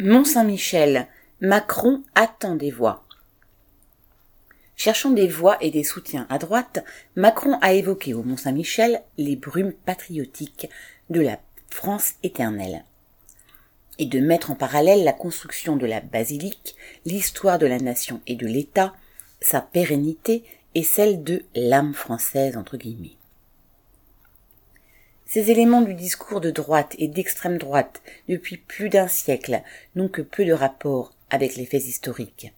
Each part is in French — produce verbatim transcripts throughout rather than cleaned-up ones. Mont-Saint-Michel, Macron attend des voix. Cherchant des voix et des soutiens à droite, Macron a évoqué au Mont-Saint-Michel les brumes patriotiques de la France éternelle et de mettre en parallèle la construction de la basilique, l'histoire de la nation et de l'État, sa pérennité et celle de « l'âme française » entre guillemets. Ces éléments du discours de droite et d'extrême droite depuis plus d'un siècle n'ont que peu de rapport avec les faits historiques.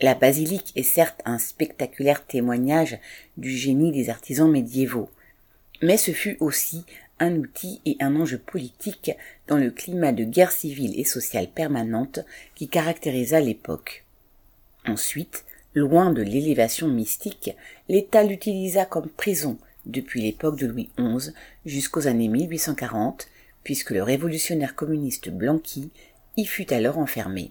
La basilique est certes un spectaculaire témoignage du génie des artisans médiévaux, mais ce fut aussi un outil et un enjeu politique dans le climat de guerre civile et sociale permanente qui caractérisa l'époque. Ensuite, loin de l'élévation mystique, l'État l'utilisa comme prison, depuis l'époque de Louis onze jusqu'aux années mille huit cent quarante, puisque le révolutionnaire communiste Blanqui y fut alors enfermé.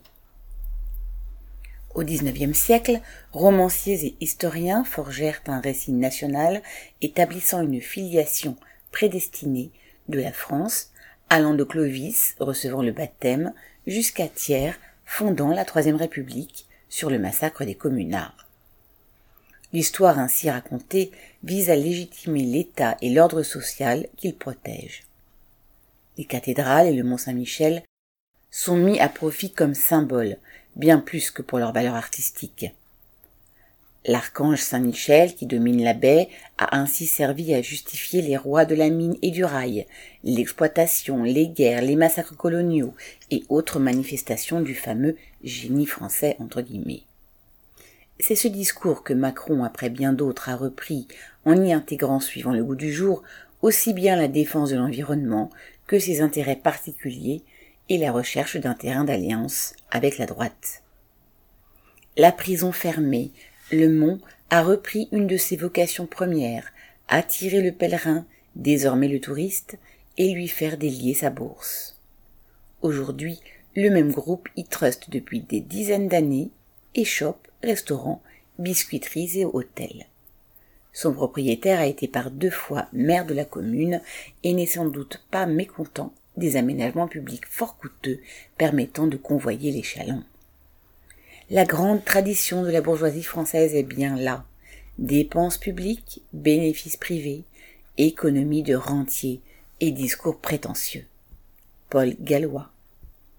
Au dix-neuvième siècle, romanciers et historiens forgèrent un récit national établissant une filiation prédestinée de la France, allant de Clovis, recevant le baptême, jusqu'à Thiers, fondant la Troisième République sur le massacre des communards. L'histoire ainsi racontée vise à légitimer l'État et l'ordre social qu'il protège. Les cathédrales et le Mont-Saint-Michel sont mis à profit comme symboles, bien plus que pour leur valeur artistique. L'archange Saint-Michel, qui domine la baie, a ainsi servi à justifier les rois de la mine et du rail, l'exploitation, les guerres, les massacres coloniaux et autres manifestations du fameux « génie français » entre guillemets. C'est ce discours que Macron, après bien d'autres, a repris en y intégrant, suivant le goût du jour, aussi bien la défense de l'environnement que ses intérêts particuliers et la recherche d'un terrain d'alliance avec la droite. La prison fermée, le Mont a repris une de ses vocations premières, attirer le pèlerin, désormais le touriste, et lui faire délier sa bourse. Aujourd'hui, le même groupe y truste depuis des dizaines d'années et chope restaurants, biscuiteries et hôtels. Son propriétaire a été par deux fois maire de la commune et n'est sans doute pas mécontent des aménagements publics fort coûteux permettant de convoyer les chalands. La grande tradition de la bourgeoisie française est bien là. Dépenses publiques, bénéfices privés, économie de rentiers et discours prétentieux. Paul Gallois.